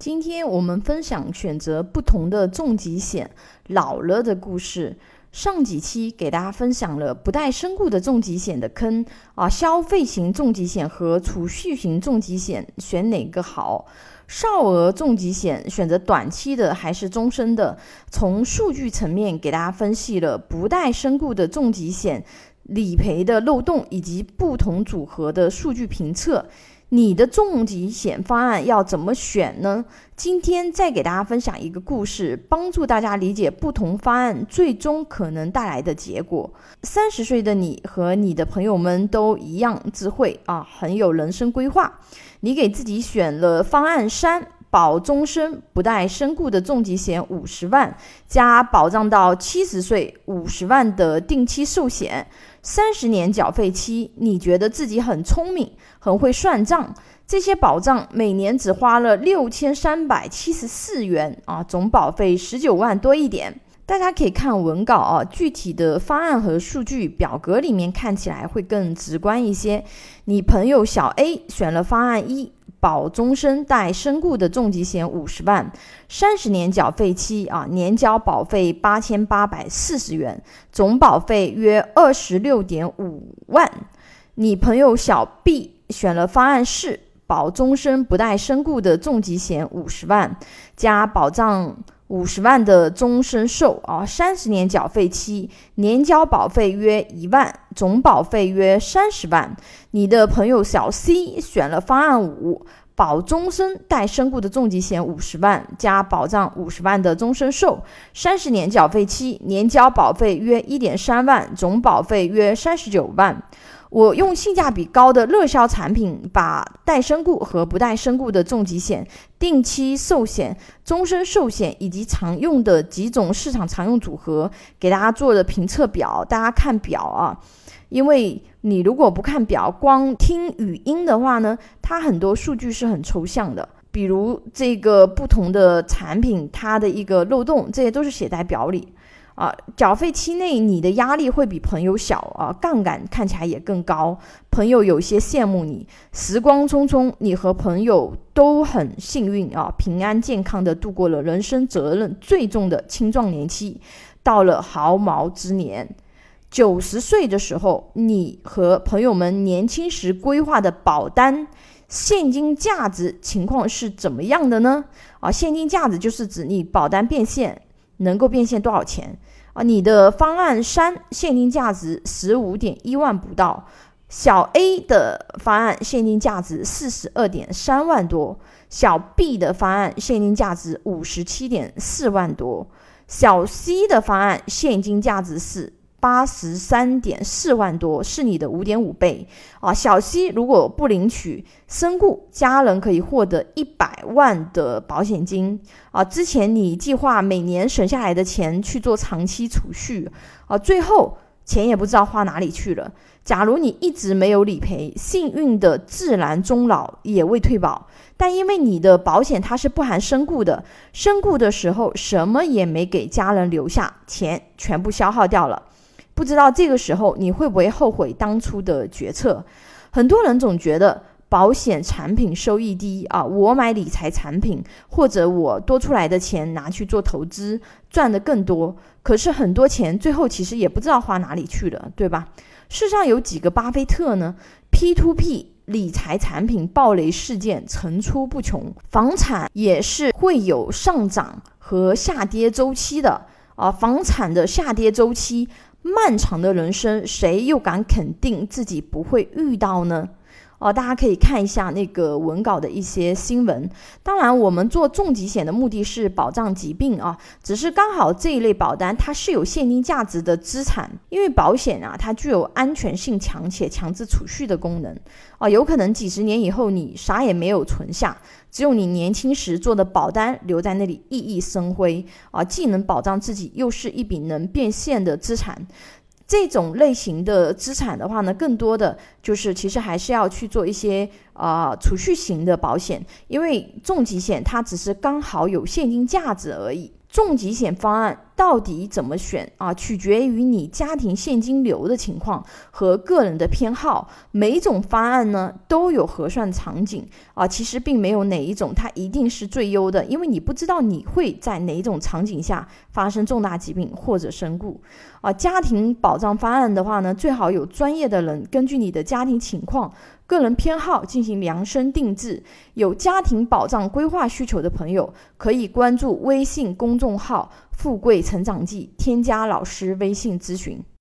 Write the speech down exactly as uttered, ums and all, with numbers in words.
今天我们分享选择不同的重疾险老了的故事。上几期给大家分享了不带身故的重疾险的坑啊，消费型重疾险和储蓄型重疾险选哪个好，少额重疾险选择短期的还是终身的。从数据层面给大家分析了不带身故的重疾险理赔的漏洞以及不同组合的数据评测。你的重疾险方案要怎么选呢？今天再给大家分享一个故事，帮助大家理解不同方案最终可能带来的结果。三十岁的你和你的朋友们都一样智慧啊，很有人生规划。你给自己选了方案三，保终身不带身故的重疾险五十万，加保障到七十岁五十万的定期寿险。三十年缴费期，你觉得自己很聪明，很会算账。这些保障每年只花了六千三百七十四元啊，总保费十九万多一点。大家可以看文稿啊，具体的方案和数据表格里面看起来会更直观一些。你朋友小 A 选了方案一，保终身带身故的重疾险五十万，三十年缴费期啊，年交保费八千八百四十元，总保费约二十六点五万。你朋友小 B 选了方案四，保终身不带身故的重疾险五十万，加保障五十万的终身寿啊，三十年缴费期，年交保费约一万，总保费约三十万。你的朋友小 C 选了方案五，保终身带身故的重疾险五十万，加保障五十万的终身寿，三十年缴费期，年交保费约一点三万，总保费约三十九万。我用性价比高的热销产品把带身故和不带身故的重疾险、定期寿险、终身寿险以及常用的几种市场常用组合给大家做的评测表，大家看表啊，因为你如果不看表光听语音的话呢，它很多数据是很抽象的，比如这个不同的产品它的一个漏洞，这些都是写在表里啊，缴费期内你的压力会比朋友小啊，杠杆看起来也更高，朋友有些羡慕你。时光匆匆，你和朋友都很幸运啊，平安健康的度过了人生责任最重的青壮年期，到了毫毛之年。九十岁的时候，你和朋友们年轻时规划的保单现金价值情况是怎么样的呢？啊，现金价值就是指你保单变现能够变现多少钱啊？你的方案三现金价值 十五点一 万不到，小 A 的方案现金价值 四十二点三 万多，小 B 的方案现金价值 五十七点四 万多，小 C 的方案现金价值是 八十三点四 万多，是你的 五点五 倍啊。小 C 如果不领取身故，家人可以获得一百万的保险金啊。之前你计划每年省下来的钱去做长期储蓄啊，最后钱也不知道花哪里去了。假如你一直没有理赔，幸运的自然终老也未退保，但因为你的保险它是不含身故的，身故的时候什么也没给家人留下，钱全部消耗掉了。不知道这个时候你会不会后悔当初的决策？很多人总觉得保险产品收益低啊，我买理财产品，或者我多出来的钱拿去做投资，赚得更多。可是很多钱最后其实也不知道花哪里去了，对吧？世上有几个巴菲特呢？ P to P 理财产品暴雷事件层出不穷，房产也是会有上涨和下跌周期的啊，房产的下跌周期漫长的人生，谁又敢肯定自己不会遇到呢？哦，大家可以看一下那个文稿的一些新闻。当然我们做重疾险的目的是保障疾病啊，只是刚好这一类保单它是有现金价值的资产，因为保险啊它具有安全性强且强制储蓄的功能啊，有可能几十年以后你啥也没有存下，只有你年轻时做的保单留在那里熠熠生辉啊，既能保障自己又是一笔能变现的资产。这种类型的资产的话呢，更多的就是其实还是要去做一些啊、呃、储蓄型的保险，因为重疾险它只是刚好有现金价值而已。重疾险方案到底怎么选啊，取决于你家庭现金流的情况和个人的偏好。每种方案呢都有核算场景啊，其实并没有哪一种它一定是最优的，因为你不知道你会在哪种场景下发生重大疾病或者身故啊。家庭保障方案的话呢，最好有专业的人根据你的家庭情况、个人偏好进行量身定制。有家庭保障规划需求的朋友可以关注微信公众号富贵成长记，添加老师微信咨询。